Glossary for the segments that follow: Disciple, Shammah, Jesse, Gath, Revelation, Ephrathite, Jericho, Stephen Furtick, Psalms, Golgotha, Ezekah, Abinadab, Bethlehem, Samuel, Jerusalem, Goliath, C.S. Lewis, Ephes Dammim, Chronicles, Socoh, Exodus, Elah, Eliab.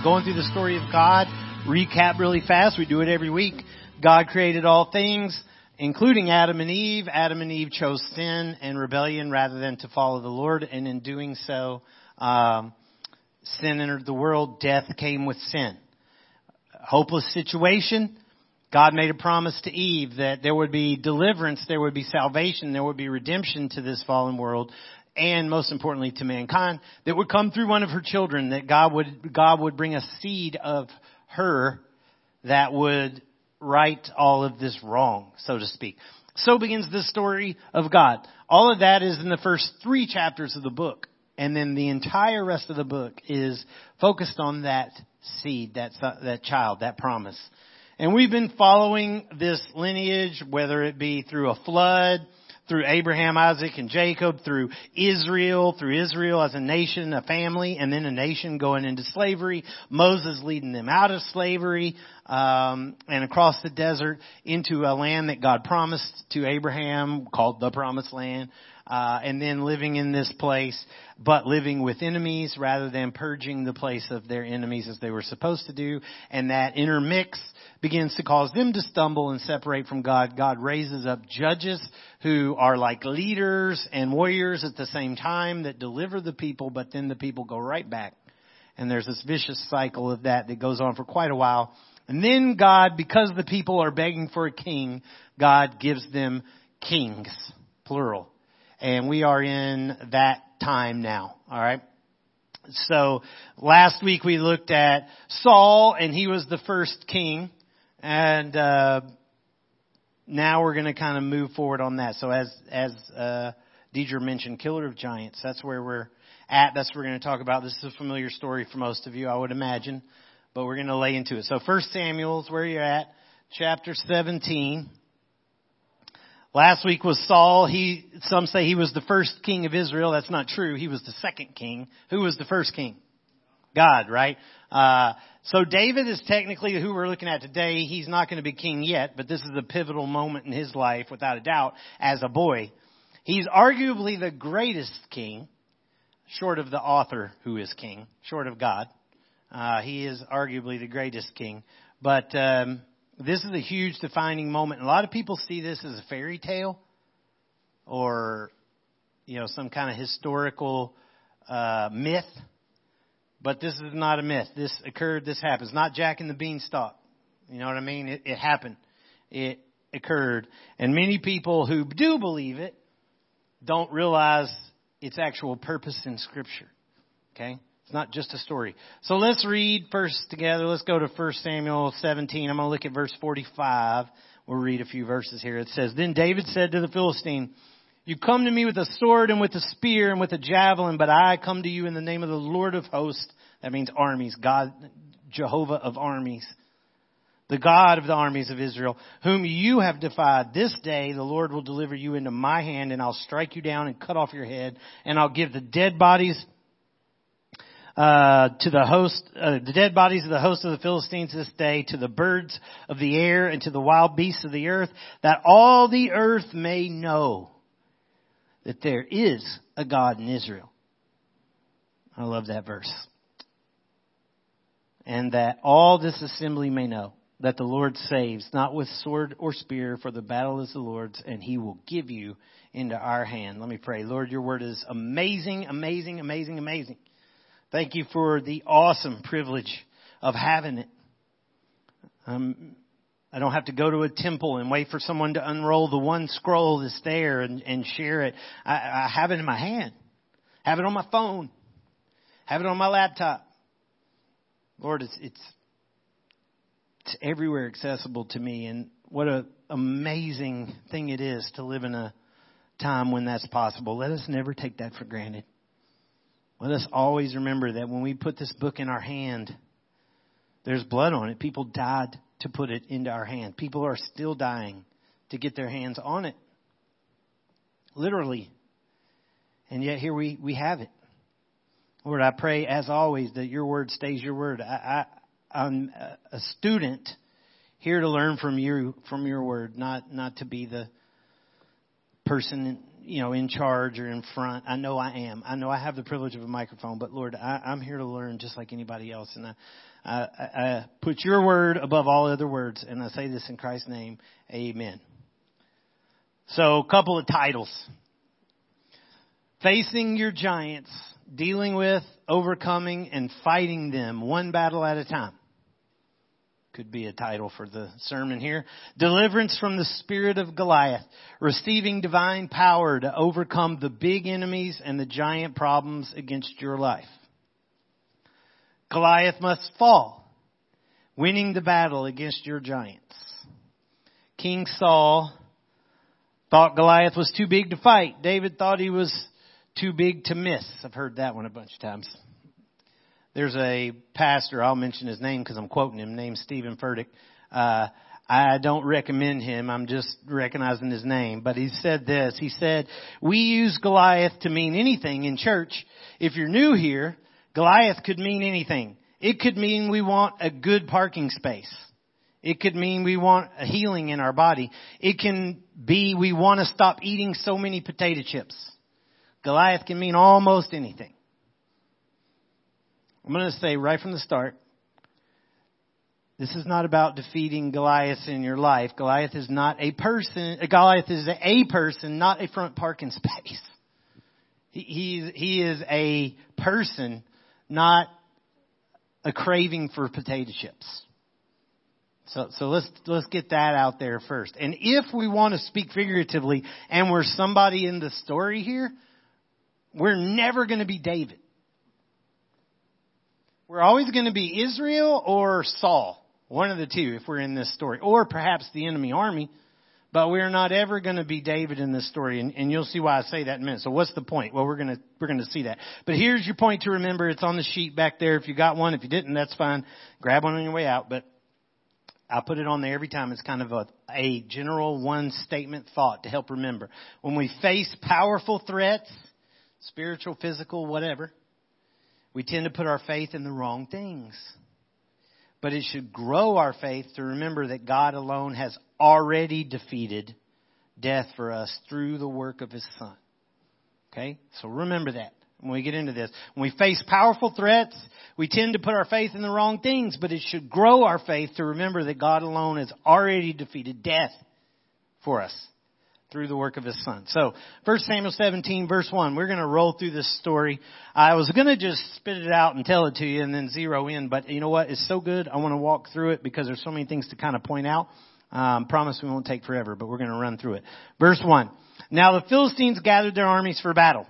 and going through the story of God. Recap really fast. We do it every week. God created all things, including Adam and Eve. Adam and Eve chose sin and rebellion rather than to follow the Lord. And in doing so, sin entered the world. Death came with sin. Hopeless situation. God made a promise to Eve that there would be deliverance, there would be salvation, there would be redemption to this fallen world, and most importantly to mankind, that would come through one of her children, that God would bring a seed of her that would right all of this wrong, so to speak. So begins the story of God. All of that is in the first three chapters of the book. And then the entire rest of the book is focused on that seed, that child, that promise. And we've been following this lineage, whether it be through a flood, through Abraham, Isaac, and Jacob, through Israel as a nation, a family, and then a nation going into slavery, Moses leading them out of slavery, and across the desert into a land that God promised to Abraham, called the Promised Land, and then living in this place, but living with enemies rather than purging the place of their enemies as they were supposed to do, and that intermix begins to cause them to stumble and separate from God. God raises up judges who are like leaders and warriors at the same time that deliver the people, but then the people go right back. And there's this vicious cycle of that goes on for quite a while. And then God, because the people are begging for a king, God gives them kings, plural. And we are in that time now, all right? So last week we looked at Saul, and he was the first king. And now we're going to kind of move forward on that. So as Deidre mentioned, Killer of Giants, that's where we're at. That's what we're going to talk about. This is a familiar story for most of you, I would imagine. But we're going to lay into it. So 1 Samuel is where you're at, chapter 17. Last week was Saul. Some say he was the first king of Israel. That's not true. He was the second king. Who was the first king? God, right? So David is technically who we're looking at today. He's not going to be king yet, but this is a pivotal moment in his life, without a doubt, as a boy. He's arguably the greatest king, short of the author who is king, short of God. He is arguably the greatest king. But this is a huge defining moment. A lot of people see this as a fairy tale or, some kind of historical myth. But this is not a myth. This occurred. This happens. Not Jack and the Beanstalk. You know what I mean? It happened. It occurred. And many people who do believe it don't realize its actual purpose in Scripture. Okay? It's not just a story. So let's read first together. Let's go to 1 Samuel 17. I'm going to look at verse 45. We'll read a few verses here. It says, "Then David said to the Philistine, 'You come to me with a sword and with a spear and with a javelin, but I come to you in the name of the Lord of hosts.'" That means armies, God, Jehovah of armies, the God of the armies of Israel, "'whom you have defied. This day the Lord will deliver you into my hand, and I'll strike you down and cut off your head, and I'll give the dead bodies to the host, the dead bodies of the host of the Philistines this day, to the birds of the air and to the wild beasts of the earth, that all the earth may know that there is a God in Israel.'" I love that verse. "And that all this assembly may know that the Lord saves, not with sword or spear, for the battle is the Lord's, and he will give you into our hand." Let me pray. Lord, your word is amazing, amazing, amazing, amazing. Thank you for the awesome privilege of having it. I don't have to go to a temple and wait for someone to unroll the one scroll that's there and share it. I have it in my hand, have it on my phone, have it on my laptop. Lord, it's everywhere accessible to me. And what an amazing thing it is to live in a time when that's possible. Let us never take that for granted. Let us always remember that when we put this book in our hand, there's blood on it. People died to put it into our hand. People are still dying to get their hands on it. Literally. And yet here we have it. Lord, I pray as always that your word stays your word. I'm a student here to learn from you, from your word, not to be the person in charge or in front. I know I am. I know I have the privilege of a microphone, but Lord, I'm here to learn just like anybody else. And I put your word above all other words, and I say this in Christ's name. Amen. So, a couple of titles. Facing your giants, dealing with, overcoming, and fighting them one battle at a time. Could be a title for the sermon here. Deliverance from the spirit of Goliath. Receiving divine power to overcome the big enemies and the giant problems against your life. Goliath must fall. Winning the battle against your giants. King Saul thought Goliath was too big to fight. David thought he was too big to miss. I've heard that one a bunch of times. There's a pastor, I'll mention his name because I'm quoting him, named Stephen Furtick. I don't recommend him, I'm just recognizing his name. But he said this, he said, "We use Goliath to mean anything in church. If you're new here, Goliath could mean anything. It could mean we want a good parking space. It could mean we want a healing in our body. It can be we want to stop eating so many potato chips. Goliath can mean almost anything." I'm going to say right from the start, this is not about defeating Goliath in your life. Goliath is not a person. Goliath is a person, not a front parking space. He is a person, not a craving for potato chips. So let's get that out there first. And if we want to speak figuratively, and we're somebody in the story here, we're never going to be David. We're always going to be Israel or Saul, one of the two, if we're in this story, or perhaps the enemy army. But we're not ever going to be David in this story, and you'll see why I say that in a minute. So what's the point? Well, we're going to see that. But here's your point to remember. It's on the sheet back there. If you got one, if you didn't, that's fine. Grab one on your way out. But I put it on there every time. It's kind of a general one-statement thought to help remember. When we face powerful threats, spiritual, physical, whatever, we tend to put our faith in the wrong things. But it should grow our faith to remember that God alone has already defeated death for us through the work of His Son. Okay? So remember that when we get into this. When we face powerful threats, we tend to put our faith in the wrong things. But it should grow our faith to remember that God alone has already defeated death for us through the work of His Son. So, 1 Samuel 17, verse 1. We're going to roll through this story. I was going to just spit it out and tell it to you and then zero in. But you know what? It's so good. I want to walk through it because there's so many things to kind of point out. Promise we won't take forever, but we're going to run through it. Verse 1. Now the Philistines gathered their armies for battle.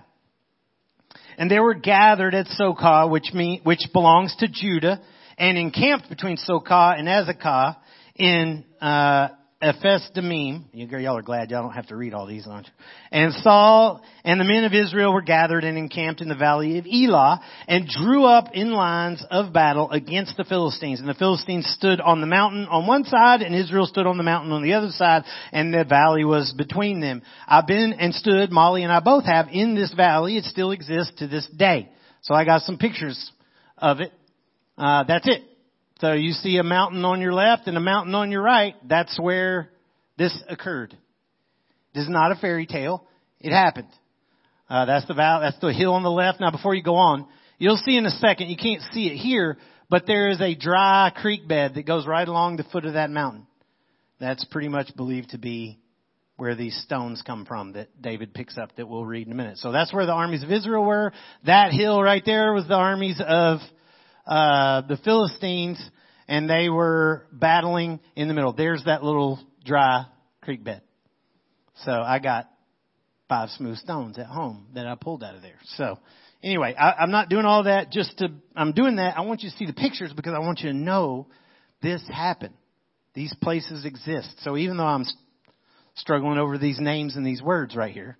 And they were gathered at Socoh, which belongs to Judah, and encamped between Socoh and Ezekah in Ephes Dammim. Y'all are glad y'all don't have to read all these, aren't you? And Saul and the men of Israel were gathered and encamped in the valley of Elah and drew up in lines of battle against the Philistines. And the Philistines stood on the mountain on one side and Israel stood on the mountain on the other side, and the valley was between them. I've been and stood, Molly and I both have, in this valley. It still exists to this day. So I got some pictures of it. That's it. So you see a mountain on your left and a mountain on your right. That's where this occurred. This is not a fairy tale. It happened. That's the hill on the left. Now, before you go on, you'll see in a second. You can't see it here, but there is a dry creek bed that goes right along the foot of that mountain. That's pretty much believed to be where these stones come from that David picks up that we'll read in a minute. So that's where the armies of Israel were. That hill right there was the armies of the Philistines, and they were battling in the middle. There's that little dry creek bed. So I got 5 smooth stones at home that I pulled out of there. So anyway, I'm not doing all that I'm doing that. I want you to see the pictures because I want you to know this happened. These places exist. So even though I'm struggling over these names and these words right here,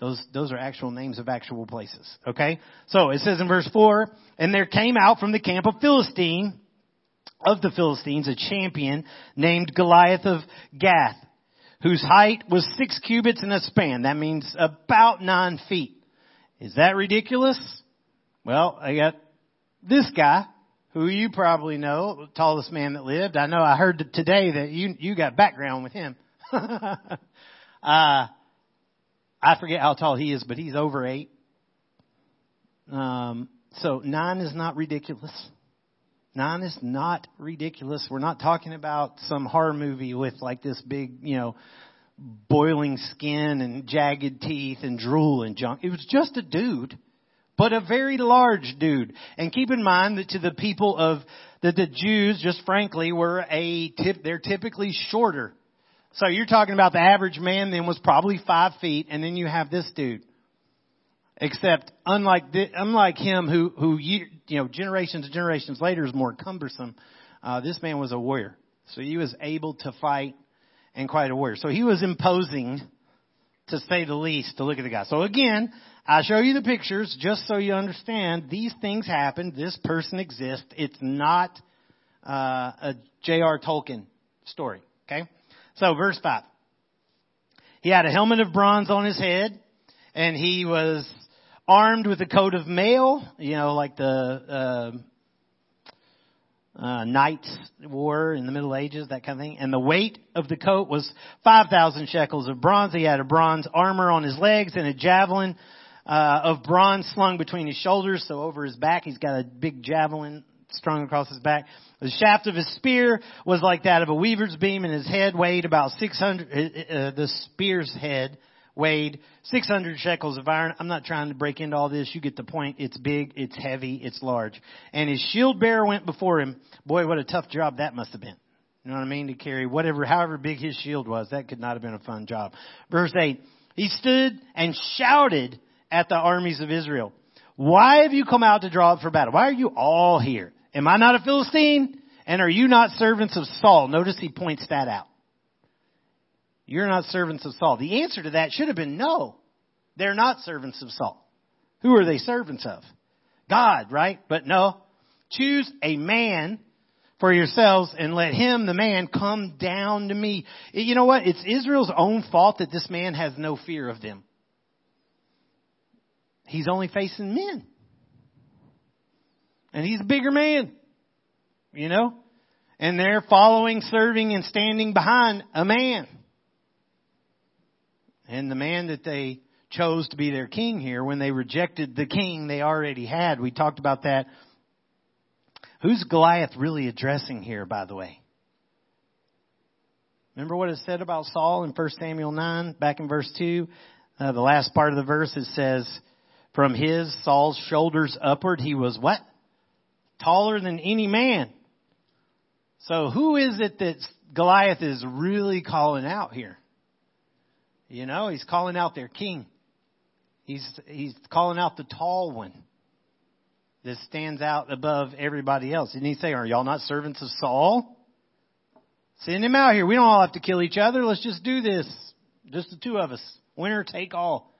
those are actual names of actual places. Okay? So it says in verse 4, and there came out from the camp of the Philistines, a champion named Goliath of Gath, whose height was 6 cubits and a span. That means about 9 feet. Is that ridiculous? Well, I got this guy, who you probably know, tallest man that lived. I know I heard today that you got background with him. I forget how tall he is, but he's over 8. So 9 is not ridiculous. 9 is not ridiculous. We're not talking about some horror movie with like this big, boiling skin and jagged teeth and drool and junk. It was just a dude, but a very large dude. And keep in mind that to the people of the Jews, just frankly, were they're typically shorter. So you're talking about the average man then was probably 5 feet, and then you have this dude. Except unlike him, who generations and generations later is more cumbersome. This man was a warrior, so he was able to fight and quite a warrior. So he was imposing, to say the least, to look at the guy. So again, I show you the pictures just so you understand these things happened. This person exists. It's not a J.R. Tolkien story. Okay. So verse 5. He had a helmet of bronze on his head, and he was armed with a coat of mail, like the knights wore in the Middle Ages, that kind of thing. And the weight of the coat was 5,000 shekels of bronze. He had a bronze armor on his legs and a javelin of bronze slung between his shoulders. So over his back, he's got a big javelin strung across his back. The shaft of his spear was like that of a weaver's beam, and his head weighed about 600. The spear's head weighed 600 shekels of iron. I'm not trying to break into all this. You get the point. It's big. It's heavy. It's large. And his shield bearer went before him. Boy, what a tough job that must have been. You know what I mean? To carry however big his shield was. That could not have been a fun job. Verse 8. He stood and shouted at the armies of Israel. Why have you come out to draw up for battle? Why are you all here? Am I not a Philistine? And are you not servants of Saul? Notice he points that out. You're not servants of Saul. The answer to that should have been no. They're not servants of Saul. Who are they servants of? God, right? But no. Choose a man for yourselves and let him, the man, come down to me. You know what? It's Israel's own fault that this man has no fear of them. He's only facing men. And he's a bigger man, And they're following, serving, and standing behind a man. And the man that they chose to be their king here, when they rejected the king they already had, we talked about that. Who's Goliath really addressing here, by the way? Remember what it said about Saul in 1 Samuel 9, back in verse 2? The last part of the verse, it says, from Saul's shoulders upward, he was what? Taller than any man. So who is it that Goliath is really calling out here? He's calling out their king. He's calling out the tall one that stands out above everybody else. Didn't he say, are y'all not servants of Saul? Send him out here. We don't all have to kill each other. Let's just do this. Just the two of us. Winner take all.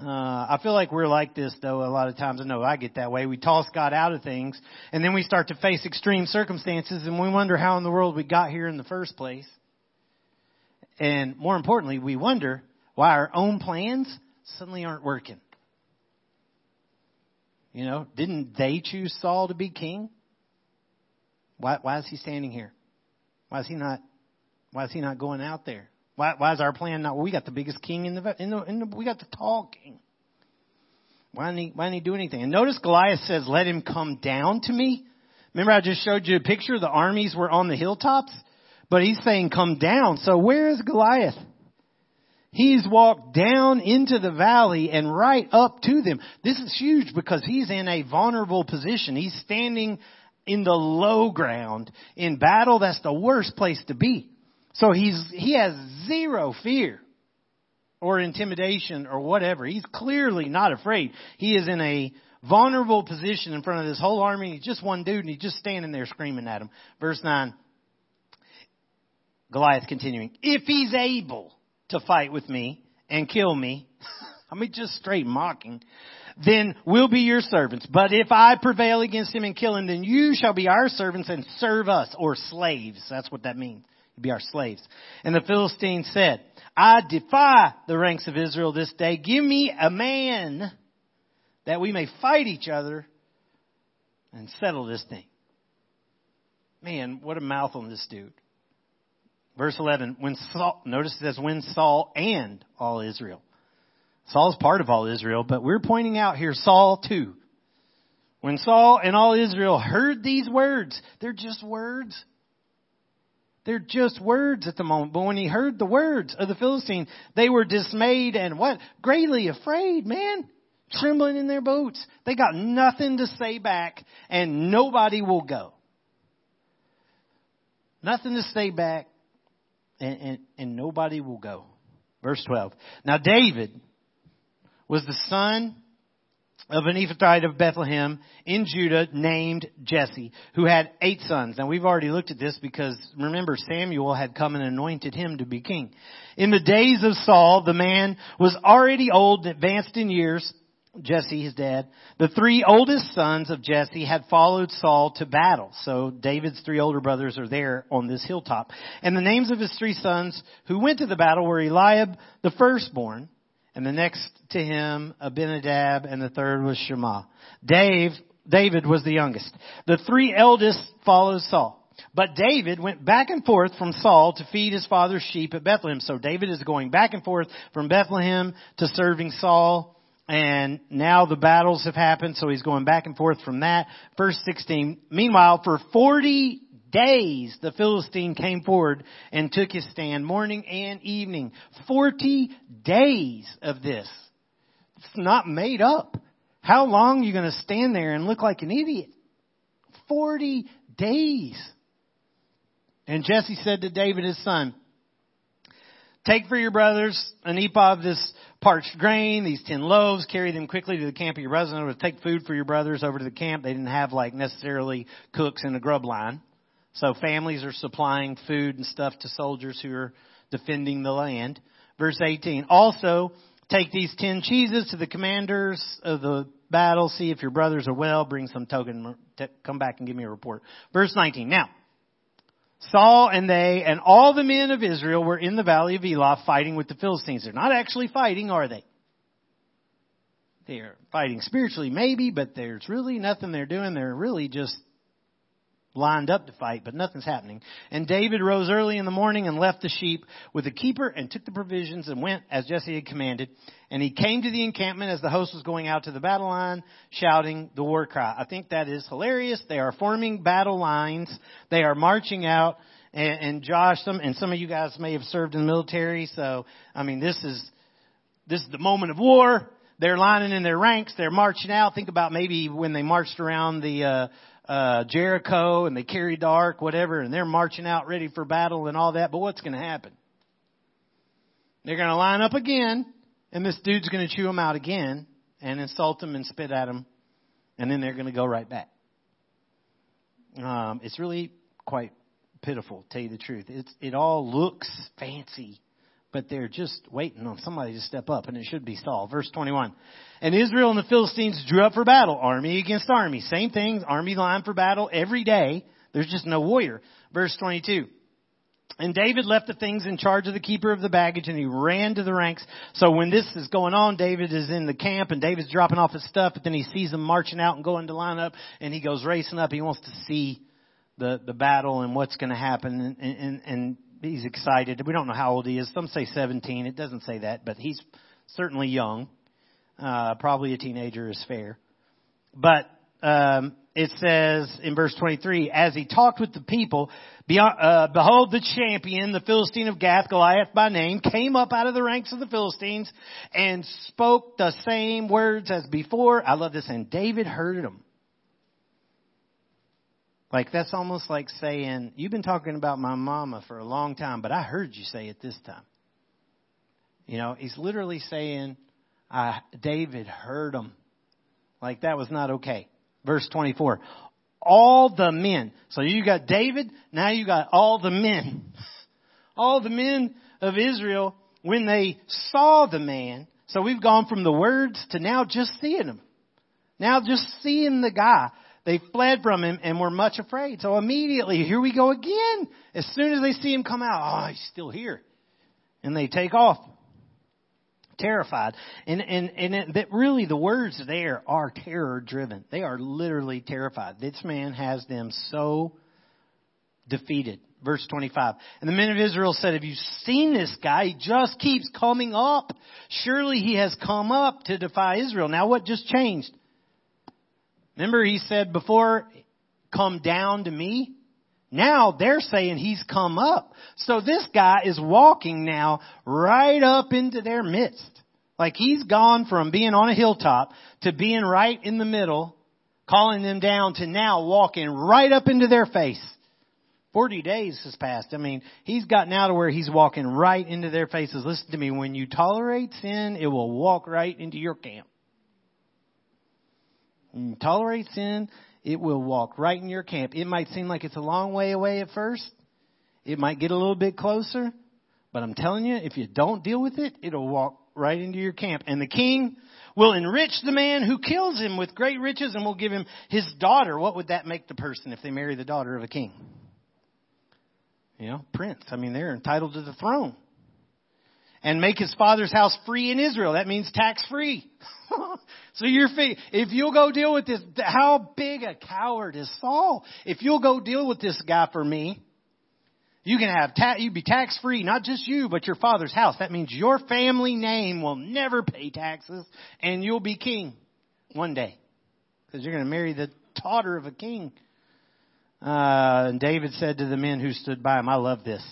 I feel like we're like this, though, a lot of times. I know I get that way. We toss God out of things, and then we start to face extreme circumstances, and we wonder how in the world we got here in the first place. And more importantly, we wonder why our own plans suddenly aren't working. Didn't they choose Saul to be king? Why is he standing here? Why is he not going out there? Why is our plan not? Well, we got the biggest king we got the tall king. Why didn't he do anything? And notice Goliath says, "Let him come down to me." Remember, I just showed you a picture. The armies were on the hilltops. But he's saying, come down. So where is Goliath? He's walked down into the valley and right up to them. This is huge because he's in a vulnerable position. He's standing in the low ground. In battle, that's the worst place to be. So he has zero fear or intimidation or whatever. He's clearly not afraid. He is in a vulnerable position in front of this whole army. He's just one dude, and he's just standing there screaming at him. Verse 9. Goliath continuing, if he's able to fight with me and kill me, just straight mocking, then we'll be your servants. But if I prevail against him and kill him, then you shall be our servants and serve us, or slaves. That's what that means. You'll be our slaves. And the Philistine said, I defy the ranks of Israel this day. Give me a man that we may fight each other and settle this thing. Man, what a mouth on this dude. Verse 11, when Saul and all Israel Saul's part of all Israel, but we're pointing out here Saul too. When Saul and all Israel heard these words, they're just words. They're just words at the moment. But when he heard the words of the Philistine, they were dismayed and what? Greatly afraid, man. Trembling in their boots. They got nothing to say back, and nobody will go. Nothing to say back, and nobody will go. Verse 12. Now David was the son of an Ephrathite of Bethlehem in Judah named Jesse, who had 8 sons. Now we've already looked at this because remember Samuel had come and anointed him to be king. In the days of Saul, the man was already old and advanced in years. Jesse, his dad. The 3 oldest sons of Jesse had followed Saul to battle. So David's 3 older brothers are there on this hilltop. And the names of his 3 sons who went to the battle were Eliab, the firstborn, and the next to him, Abinadab, and the third was Shammah. David was the youngest. The 3 eldest followed Saul. But David went back and forth from Saul to feed his father's sheep at Bethlehem. So David is going back and forth from Bethlehem to serving Saul. And now the battles have happened, so he's going back and forth from that. Verse 16, meanwhile, for 40 days, the Philistine came forward and took his stand morning and evening. 40 days of this. It's not made up. How long are you going to stand there and look like an idiot? 40 days. And Jesse said to David, his son, take for your brothers an ephah of this parched grain, these 10 loaves, carry them quickly to the camp of your brothers. In order to take food for your brothers over to the camp, they didn't have like necessarily cooks in a grub line. So families are supplying food and stuff to soldiers who are defending the land. Verse 18, also take these 10 cheeses to the commanders of the battle. See if your brothers are well. Bring some token. Come back and give me a report. Verse 19, now. Saul and they and all the men of Israel were in the valley of Elah fighting with the Philistines. They're not actually fighting, are they? They're fighting spiritually, maybe, but there's really nothing they're doing. They're really just lined up to fight, but nothing's happening. And David rose early in the morning and left the sheep with the keeper and took the provisions and went as Jesse had commanded. And he came to the encampment as the host was going out to the battle line, shouting the war cry. I think that is hilarious. They are forming battle lines. They are marching out. And Josh, some of you guys may have served in the military. So, I mean, this is the moment of war. They're lining in their ranks. They're marching out. Think about maybe when they marched around the Jericho and they carried the ark, whatever, and they're marching out ready for battle and all that. But what's going to happen? They're going to line up again, and this dude's going to chew them out again and insult them and spit at them, and then they're going to go right back. It's really quite pitiful, to tell you the truth. It all looks fancy, but they're just waiting on somebody to step up, and it should be Saul. Verse 21. And Israel and the Philistines drew up for battle, army against army. Same thing, army line for battle every day. There's just no warrior. Verse 22. And David left the things in charge of the keeper of the baggage, and he ran to the ranks. So when this is going on, David is in the camp, and David's dropping off his stuff, but then he sees them marching out and going to line up, and he goes racing up. He wants to see the battle and what's going to happen, and he's excited. We don't know how old he is. Some say 17. It doesn't say that, but he's certainly young. Probably a teenager is fair. But it says in verse 23, as he talked with the people, behold, the champion, the Philistine of Gath, Goliath by name, came up out of the ranks of the Philistines and spoke the same words as before. I love this. And David heard him. Like, that's almost like saying, you've been talking about my mama for a long time, but I heard you say it this time. You know, he's literally saying, David heard him. Like, that was not okay. Verse 24. All the men. So you got David, now you got all the men. All the men of Israel, when they saw the man. So we've gone from the words to now just seeing him. Now just seeing the guy. They fled from him and were much afraid. So immediately, here we go again. As soon as they see him come out, he's still here. And they take off, terrified. And really, the words there are terror driven. They are literally terrified. This man has them so defeated. Verse 25. And the men of Israel said, have you seen this guy? He just keeps coming up. Surely he has come up to defy Israel. Now what just changed? Remember he said before, come down to me. Now they're saying he's come up. So this guy is walking now right up into their midst. Like he's gone from being on a hilltop to being right in the middle, calling them down, to now walking right up into their face. 40 days has passed. I mean, he's gotten out of where he's walking right into their faces. Listen to me. When you tolerate sin, it will walk right into your camp. When you tolerate sin, it will walk right in your camp. It might seem like it's a long way away at first. It might get a little bit closer. But I'm telling you, if you don't deal with it, it'll walk right into your camp. And the king will enrich the man who kills him with great riches and will give him his daughter. What would that make the person if they marry the daughter of a king? You know, prince. I mean, they're entitled to the throne. And make his father's house free in Israel. That means tax free. So you're free. If you'll go deal with this, how big a coward is Saul? If you'll go deal with this guy for me, you can have you'd be tax free. Not just you, but your father's house. That means your family name will never pay taxes, and you'll be king one day because you're going to marry the daughter of a king. And David said to the men who stood by him, I love this.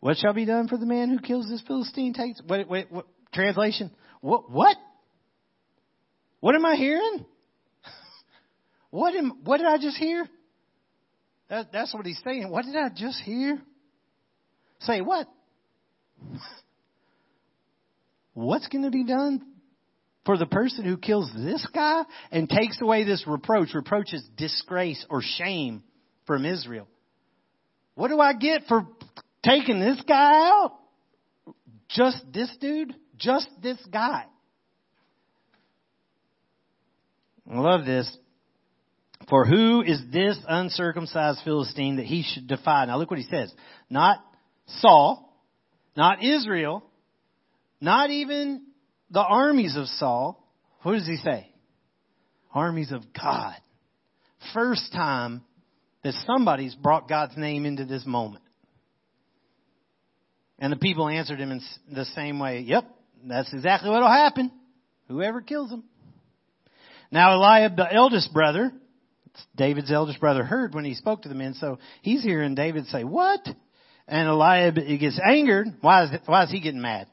What shall be done for the man who kills this Philistine? Takes what translation? What? What am I hearing? What did I just hear? That's what he's saying. What did I just hear? Say what? What's going to be done for the person who kills this guy and takes away this reproach? Reproach is disgrace or shame from Israel. What do I get for taking this guy out? Just this dude? Just this guy? I love this. For who is this uncircumcised Philistine that he should defy? Now look what he says. Not Saul, not Israel, not even the armies of Saul. What does he say? Armies of God. First time that somebody's brought God's name into this moment. And the people answered him in the same way. Yep, that's exactly what will happen. Whoever kills him. Now Eliab, the eldest brother, David's eldest brother, heard when he spoke to the men. So he's hearing David say, what? And Eliab, he gets angered. Why is he getting mad?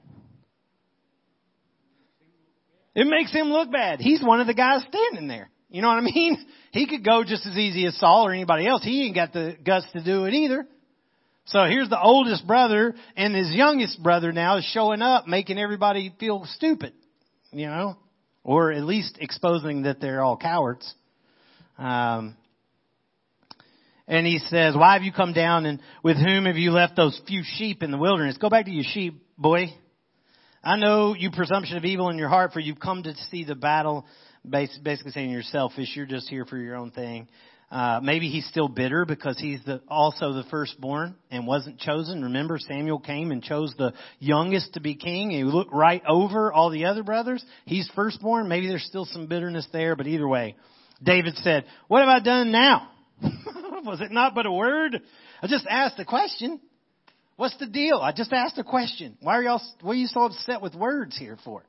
It makes him look bad. He's one of the guys standing there. You know what I mean? He could go just as easy as Saul or anybody else. He ain't got the guts to do it either. So here's the oldest brother, and his youngest brother now is showing up, making everybody feel stupid, you know, or at least exposing that they're all cowards. And he says, why have you come down, and with whom have you left those few sheep in the wilderness? Go back to your sheep, boy. I know you presumption of evil in your heart, for you've come to see the battle, basically saying you're selfish. You're just here for your own thing. Maybe he's still bitter because he's also the firstborn and wasn't chosen. Remember, Samuel came and chose the youngest to be king. He looked right over all the other brothers. He's firstborn. Maybe there's still some bitterness there, but either way, David said, what have I done now? Was it not but a word? I just asked a question. What's the deal? I just asked a question. What are you so upset with words here for?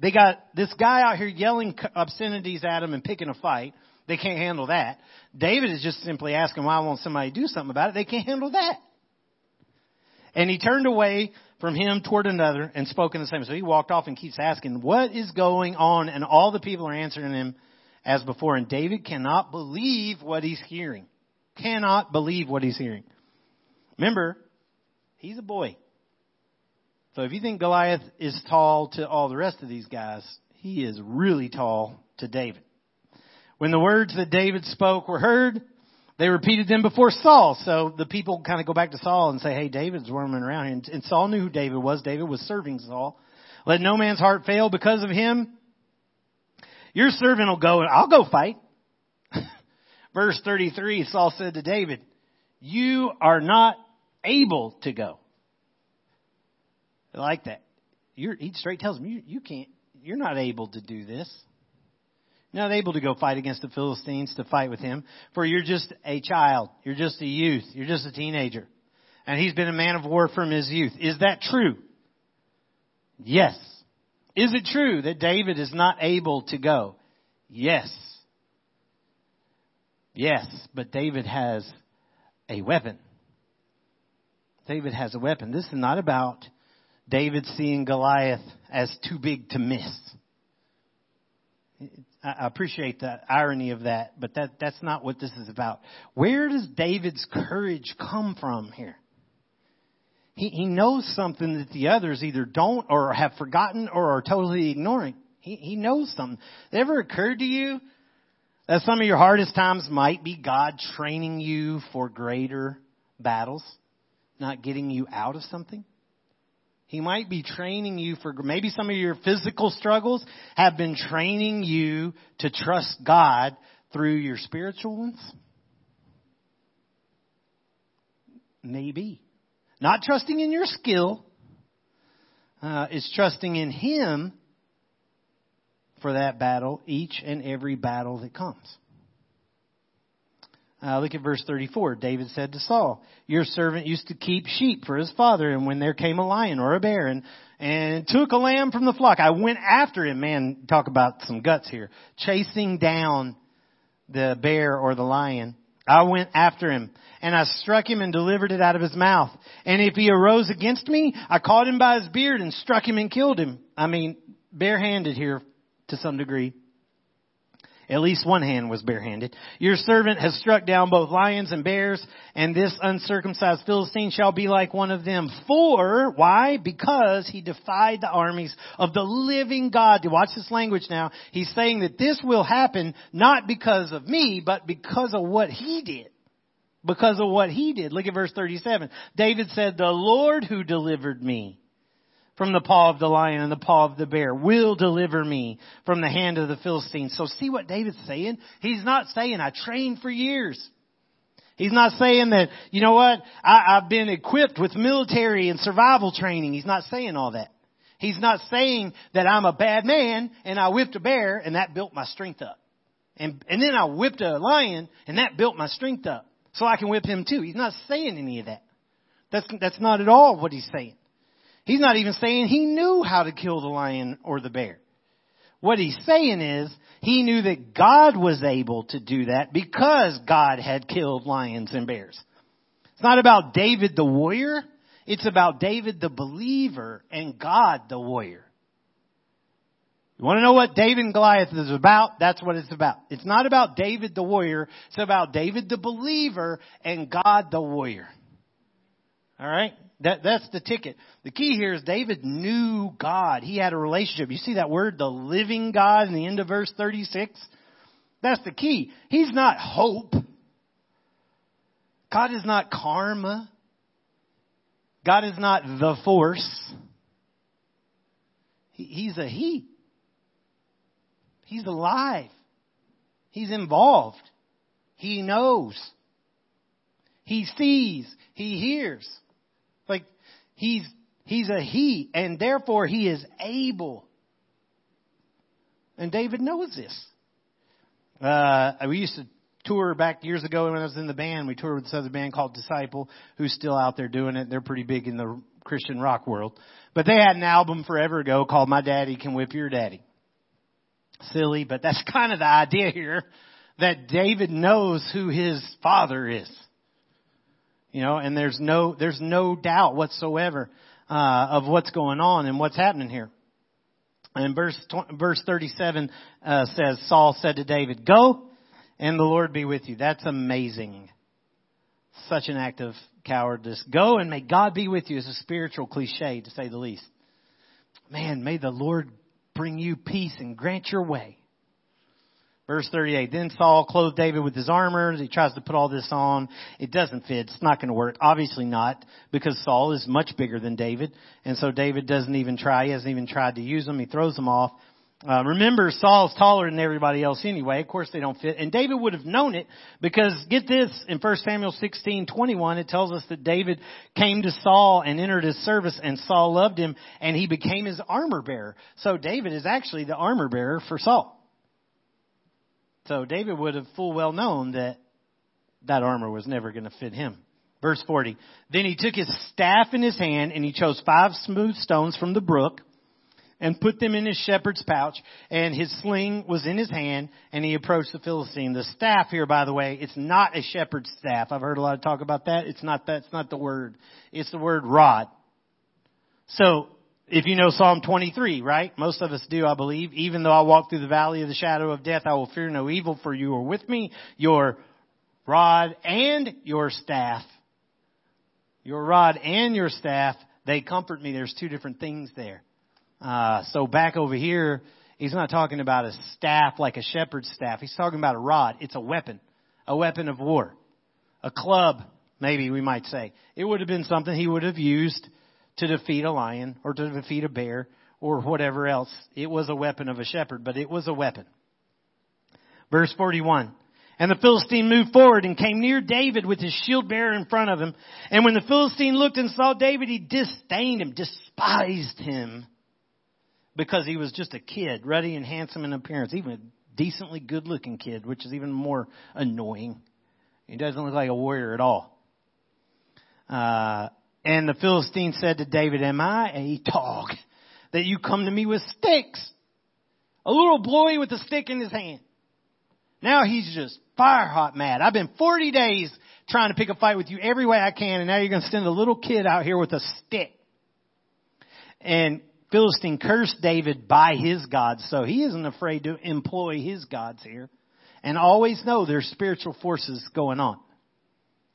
They got this guy out here yelling obscenities at him and picking a fight. They can't handle that. David is just simply asking, why won't somebody do something about it? They can't handle that. And he turned away from him toward another and spoke in the same. So he walked off and keeps asking, what is going on? And all the people are answering him as before. And David cannot believe what he's hearing. Remember, he's a boy. So if you think Goliath is tall to all the rest of these guys, he is really tall to David. When the words that David spoke were heard, they repeated them before Saul. So the people kind of go back to Saul and say, hey, David's roaming around here. And Saul knew who David was. David was serving Saul. Let no man's heart fail because of him. Your servant will go, and I'll go fight. Verse 33, Saul said to David, you are not able to go. I like that. He straight tells him, you're not able to do this. not able to go fight against the Philistines to fight with him, for you're just a child, you're just a youth, you're just a teenager. And he's been a man of war from his youth. Is that true? Yes. Is it true that David is not able to go? Yes. Yes, but David has a weapon. David has a weapon. This is not about David seeing Goliath as too big to miss. I appreciate the irony of that, but that's not what this is about. Where does David's courage come from here? He knows something that the others either don't or have forgotten or are totally ignoring. He knows something. It ever occurred to you that some of your hardest times might be God training you for greater battles, not getting you out of something? He might be training you for, maybe some of your physical struggles have been training you to trust God through your spiritual ones. Maybe. Not trusting in your skill. It's trusting in Him for that battle, each and every battle that comes. Look at verse 34. David said to Saul, your servant used to keep sheep for his father, and when there came a lion or a bear and took a lamb from the flock, I went after him. Man, talk about some guts here. Chasing down the bear or the lion. I went after him, and I struck him and delivered it out of his mouth. And if he arose against me, I caught him by his beard and struck him and killed him. I mean, barehanded here to some degree. At least one hand was barehanded. Your servant has struck down both lions and bears, and this uncircumcised Philistine shall be like one of them. For, why? Because he defied the armies of the living God. Watch this language now. He's saying that this will happen not because of me, but because of what he did. Because of what he did. Look at verse 37. David said, the Lord who delivered me from the paw of the lion and the paw of the bear will deliver me from the hand of the Philistines. So see what David's saying? He's not saying I trained for years. He's not saying that, you know what, I've been equipped with military and survival training. He's not saying all that. He's not saying that I'm a bad man and I whipped a bear and that built my strength up. And then I whipped a lion and that built my strength up. So I can whip him too. He's not saying any of that. That's not at all what he's saying. He's not even saying he knew how to kill the lion or the bear. What he's saying is he knew that God was able to do that because God had killed lions and bears. It's not about David the warrior. It's about David the believer and God the warrior. You want to know what David and Goliath is about? That's what it's about. It's not about David the warrior. It's about David the believer and God the warrior. All right? That's the ticket. The key here is David knew God. He had a relationship. You see that word, the living God, in the end of verse 36? That's the key. He's not hope. God is not karma. God is not the force. He's a he. He's alive. He's involved. He knows. He sees. He hears. Like, he's a he, and therefore he is able. And David knows this. We used to tour back years ago when I was in the band. We toured with this other band called Disciple, who's still out there doing it. They're pretty big in the Christian rock world. But they had an album forever ago called My Daddy Can Whip Your Daddy. Silly, but that's kind of the idea here, that David knows who his father is. You know, and there's no doubt whatsoever of what's going on and what's happening here. And verse 37 says, Saul said to David, go and the Lord be with you. That's amazing. Such an act of cowardice. Go and may God be with you is a spiritual cliche, to say the least. Man, may the Lord bring you peace and grant your way. Verse 38, then Saul clothed David with his armor. He tries to put all this on. It doesn't fit. It's not going to work. Obviously not, because Saul is much bigger than David. And so David doesn't even try. He hasn't even tried to use them. He throws them off. Remember, Saul's taller than everybody else anyway. Of course, they don't fit. And David would have known it because, get this, in 1 Samuel 16:21, it tells us that David came to Saul and entered his service, and Saul loved him, and he became his armor bearer. So David is actually the armor bearer for Saul. So David would have full well known that that armor was never going to fit him. Verse 40, then he took his staff in his hand and he chose 5 smooth stones from the brook and put them in his shepherd's pouch, and his sling was in his hand, and he approached the Philistine. The staff here, by the way, it's not a shepherd's staff. I've heard a lot of talk about that. It's not that. It's not the word. It's the word rod. So if you know Psalm 23, right? Most of us do, I believe. Even though I walk through the valley of the shadow of death, I will fear no evil, for you are with me. Your rod and your staff. Your rod and your staff, they comfort me. There's 2 different things there. So back over here, he's not talking about a staff like a shepherd's staff. He's talking about a rod. It's a weapon of war, a club, maybe we might say. It would have been something he would have used to defeat a lion or to defeat a bear or whatever else. It was a weapon of a shepherd, but it was a weapon. Verse 41. And the Philistine moved forward and came near David with his shield bearer in front of him. And when the Philistine looked and saw David, he disdained him, despised him, because he was just a kid, ruddy and handsome in appearance, even a decently good-looking kid, which is even more annoying. He doesn't look like a warrior at all. And the Philistine said to David, am I a dog that you come to me with sticks? A little boy with a stick in his hand. Now he's just fire hot mad. I've been 40 days trying to pick a fight with you every way I can, and now you're going to send a little kid out here with a stick. And Philistine cursed David by his gods, so he isn't afraid to employ his gods here. And always know there's spiritual forces going on.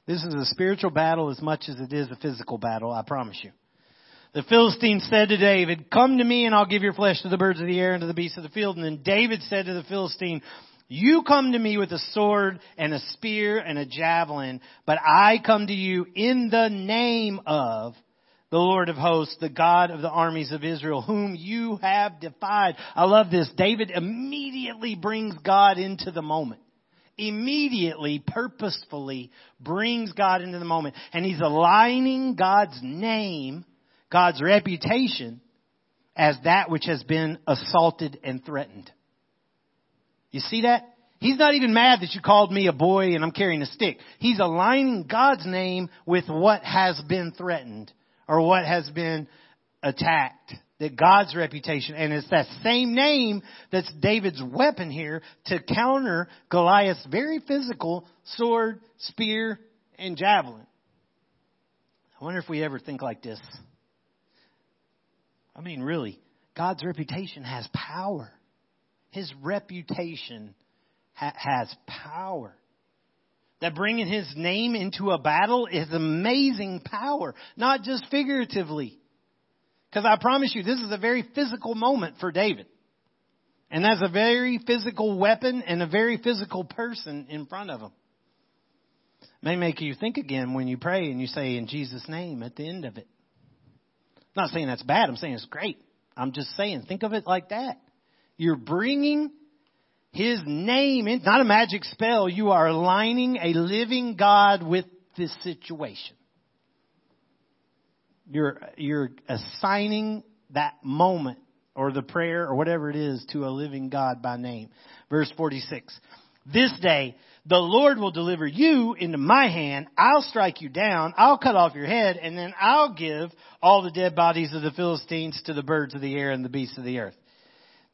This is a spiritual battle as much as it is a physical battle, I promise you. The Philistine said to David, come to me and I'll give your flesh to the birds of the air and to the beasts of the field. And then David said to the Philistine, you come to me with a sword and a spear and a javelin, but I come to you in the name of the Lord of hosts, the God of the armies of Israel, whom you have defied. I love this. David immediately brings God into the moment. Immediately, purposefully brings God into the moment. And he's aligning God's name, God's reputation, as that which has been assaulted and threatened. You see that? He's not even mad that you called me a boy and I'm carrying a stick. He's aligning God's name with what has been threatened, or what has been attacked, that God's reputation. And it's that same name that's David's weapon here to counter Goliath's very physical sword, spear, and javelin. I wonder if we ever think like this. I mean, really, God's reputation has power. His reputation has power. That bringing his name into a battle is amazing power, not just figuratively. Because I promise you, this is a very physical moment for David. And that's a very physical weapon and a very physical person in front of him. It may make you think again when you pray and you say, in Jesus' name, at the end of it. I'm not saying that's bad. I'm saying it's great. I'm just saying, think of it like that. You're bringing his name, it's not a magic spell. You are aligning a living God with this situation. You're assigning that moment or the prayer or whatever it is to a living God by name. Verse 46. This day, the Lord will deliver you into my hand. I'll strike you down. I'll cut off your head, and then I'll give all the dead bodies of the Philistines to the birds of the air and the beasts of the earth,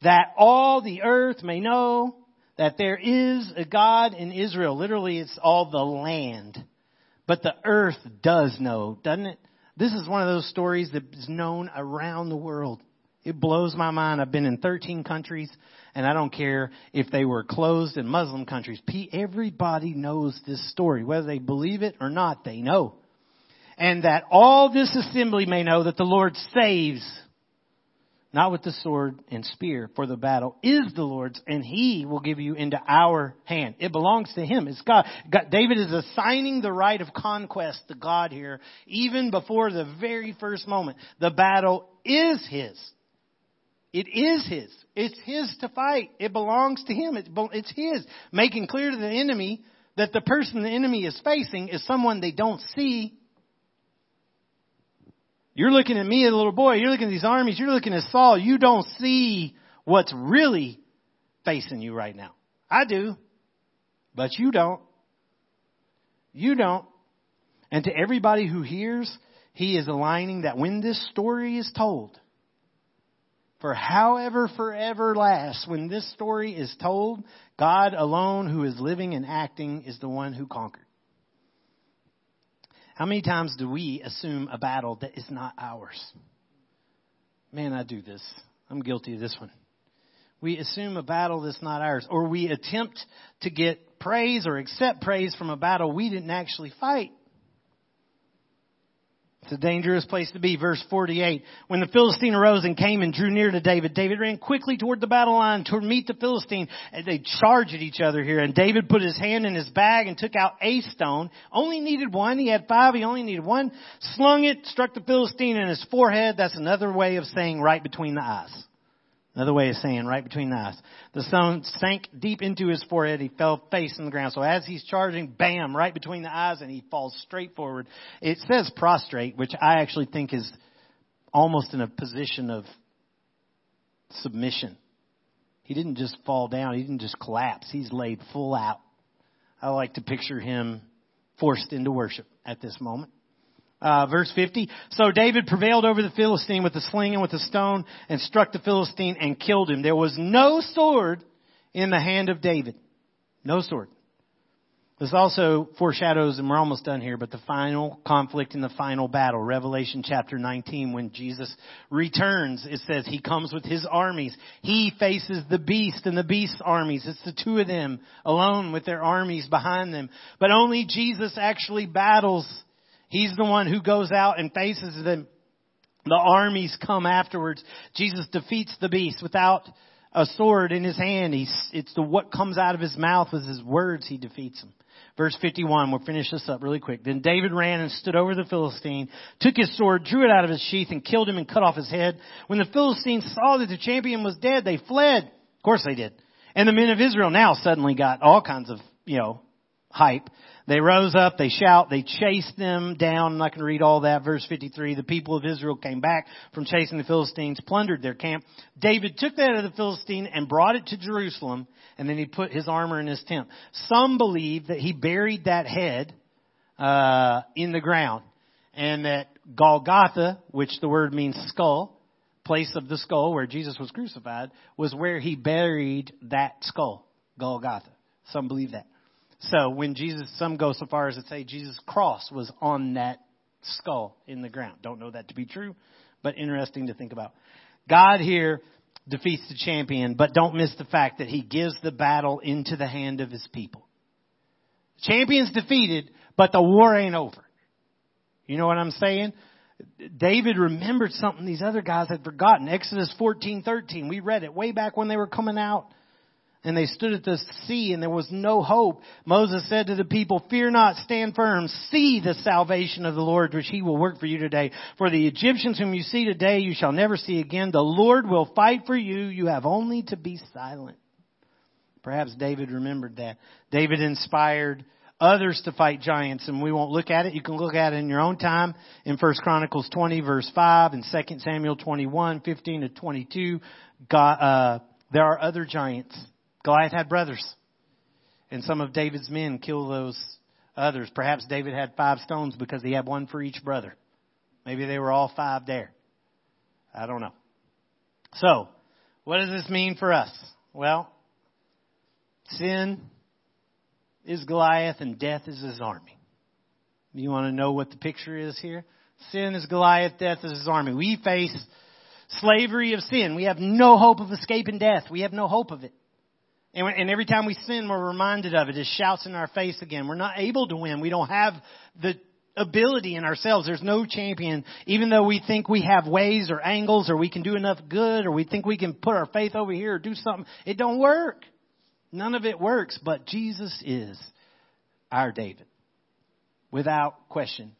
that all the earth may know that there is a God in Israel. Literally, it's all the land. But the earth does know, doesn't it? This is one of those stories that is known around the world. It blows my mind. I've been in 13 countries, and I don't care if they were closed in Muslim countries. Everybody knows this story. Whether they believe it or not, they know. And that all this assembly may know that the Lord saves, not with the sword and spear, for the battle is the Lord's, and he will give you into our hand. It belongs to him. It's God. David is assigning the right of conquest to God here, even before the very first moment. The battle is his. It is his. It's his to fight. It belongs to him. It's his. Making clear to the enemy that the person the enemy is facing is someone they don't see. You're looking at me, a little boy. You're looking at these armies. You're looking at Saul. You don't see what's really facing you right now. I do. But you don't. You don't. And to everybody who hears, he is aligning that when this story is told, for however forever lasts, when this story is told, God alone who is living and acting is the one who conquered. How many times do we assume a battle that is not ours? Man, I do this. I'm guilty of this one. We assume a battle that's not ours, or we attempt to get praise or accept praise from a battle we didn't actually fight. It's a dangerous place to be. Verse 48, when the Philistine arose and came and drew near to David, David ran quickly toward the battle line to meet the Philistine. And they charged at each other here. And David put his hand in his bag and took out a stone. Only needed one. He had five. He only needed one. Slung it, struck the Philistine in his forehead. That's another way of saying right between the eyes. Another way of saying right between the eyes. The stone sank deep into his forehead. He fell face in the ground. So as he's charging, bam, right between the eyes, and he falls straight forward. It says prostrate, which I actually think is almost in a position of submission. He didn't just fall down. He didn't just collapse. He's laid full out. I like to picture him forced into worship at this moment. Verse 50, so David prevailed over the Philistine with a sling and with a stone and struck the Philistine and killed him. There was no sword in the hand of David. No sword. This also foreshadows, and we're almost done here, but the final conflict in the final battle. Revelation chapter 19, when Jesus returns, it says he comes with his armies. He faces the beast and the beast's armies. It's the two of them alone with their armies behind them. But only Jesus actually battles. He's the one who goes out and faces them. The armies come afterwards. Jesus defeats the beast without a sword in his hand. What comes out of his mouth is his words. He defeats him. Verse 51. We'll finish this up really quick. Then David ran and stood over the Philistine, took his sword, drew it out of his sheath, and killed him and cut off his head. When the Philistines saw that the champion was dead, they fled. Of course they did. And the men of Israel now suddenly got all kinds of, hype. They rose up, they shout, they chased them down. I'm not going to read all that. Verse 53, the people of Israel came back from chasing the Philistines, plundered their camp. David took that of the Philistine and brought it to Jerusalem, and then he put his armor in his tent. Some believe that he buried that head in the ground, and that Golgotha, which the word means skull, place of the skull where Jesus was crucified, was where he buried that skull, Golgotha. Some believe that. So when Jesus, some go so far as to say Jesus' cross was on that skull in the ground. Don't know that to be true, but interesting to think about. God here defeats the champion, but don't miss the fact that he gives the battle into the hand of his people. Champion's defeated, but the war ain't over. You know what I'm saying? David remembered something these other guys had forgotten. Exodus 14:13. We read it way back when they were coming out. And they stood at the sea, and there was no hope. Moses said to the people, fear not, stand firm. See the salvation of the Lord, which he will work for you today. For the Egyptians whom you see today, you shall never see again. The Lord will fight for you. You have only to be silent. Perhaps David remembered that. David inspired others to fight giants, and we won't look at it. You can look at it in your own time in 1 Chronicles 20, verse 5, and 2 Samuel 21, 15 to 22. There are other giants. Goliath had brothers, and some of David's men killed those others. Perhaps David had five stones because he had one for each brother. Maybe they were all five there. I don't know. So, what does this mean for us? Well, sin is Goliath and death is his army. You want to know what the picture is here? Sin is Goliath, death is his army. We face slavery of sin. We have no hope of escaping death. We have no hope of it. And every time we sin, we're reminded of it. It shouts in our face again. We're not able to win. We don't have the ability in ourselves. There's no champion. Even though we think we have ways or angles or we can do enough good or we think we can put our faith over here or do something, it don't work. None of it works. But Jesus is our David, without question.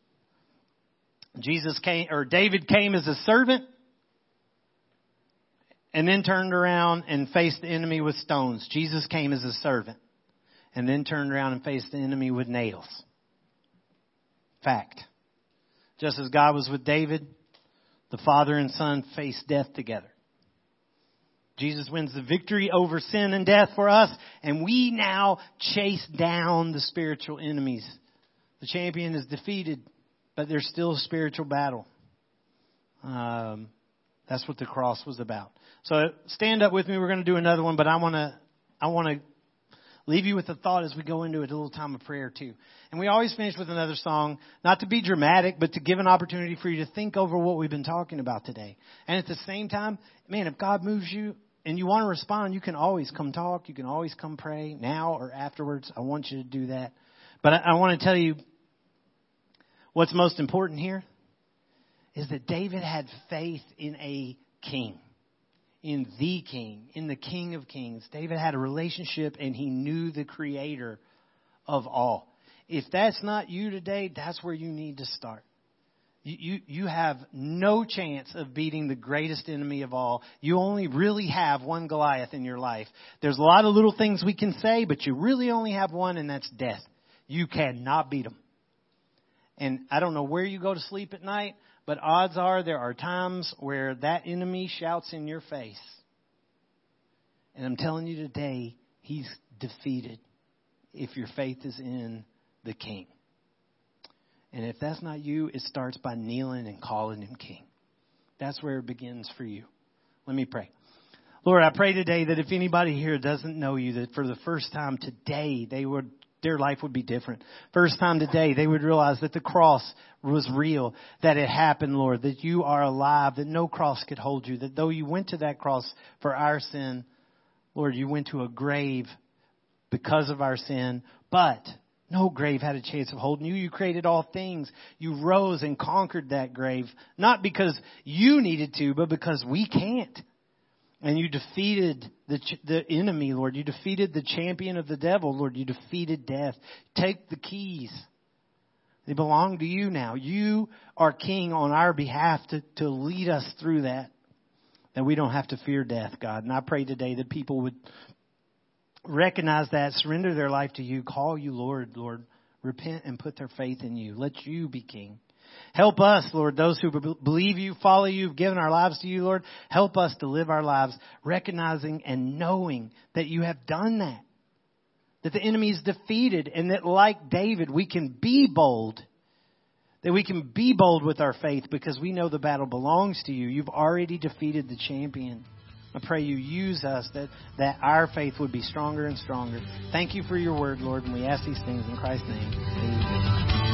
David came as a servant, and then turned around and faced the enemy with stones. Jesus came as a servant, and then turned around and faced the enemy with nails. Fact. Just as God was with David, the father and son faced death together. Jesus wins the victory over sin and death for us, and we now chase down the spiritual enemies. The champion is defeated, but there's still a spiritual battle. That's what the cross was about. So stand up with me. We're going to do another one, but I want to leave you with a thought as we go into it, a little time of prayer too. And we always finish with another song, not to be dramatic, but to give an opportunity for you to think over what we've been talking about today. And at the same time, man, if God moves you and you want to respond, you can always come talk. You can always come pray now or afterwards. I want you to do that. But I want to tell you what's most important here is that David had faith in a king. In the King, in the King of Kings. David had a relationship and he knew the Creator of all. If that's not you today, that's where you need to start. You have no chance of beating the greatest enemy of all. You only really have one Goliath in your life. There's a lot of little things we can say, but you really only have one, and that's death. You cannot beat him. And I don't know where you go to sleep at night, but odds are there are times where that enemy shouts in your face. And I'm telling you today, he's defeated if your faith is in the King. And if that's not you, it starts by kneeling and calling him King. That's where it begins for you. Let me pray. Lord, I pray today that if anybody here doesn't know you, that for the first time today, their life would be different. First time today, they would realize that the cross was real, that it happened, Lord, that you are alive, that no cross could hold you, that though you went to that cross for our sin, Lord, you went to a grave because of our sin, but no grave had a chance of holding you. You created all things. You rose and conquered that grave, not because you needed to, but because we can't. And you defeated the enemy, Lord. You defeated the champion of the devil, Lord. You defeated death. Take the keys. They belong to you now. You are King on our behalf to lead us through that we don't have to fear death, God. And I pray today that people would recognize that, surrender their life to you, call you Lord, repent and put their faith in you. Let you be King. Help us, Lord, those who believe you, follow you, have given our lives to you, Lord. Help us to live our lives recognizing and knowing that you have done that the enemy is defeated, and that like David, we can be bold, that we can be bold with our faith because we know the battle belongs to you. You've already defeated the champion. I pray you use us that our faith would be stronger and stronger. Thank you for your word, Lord, and we ask these things in Christ's name. Amen.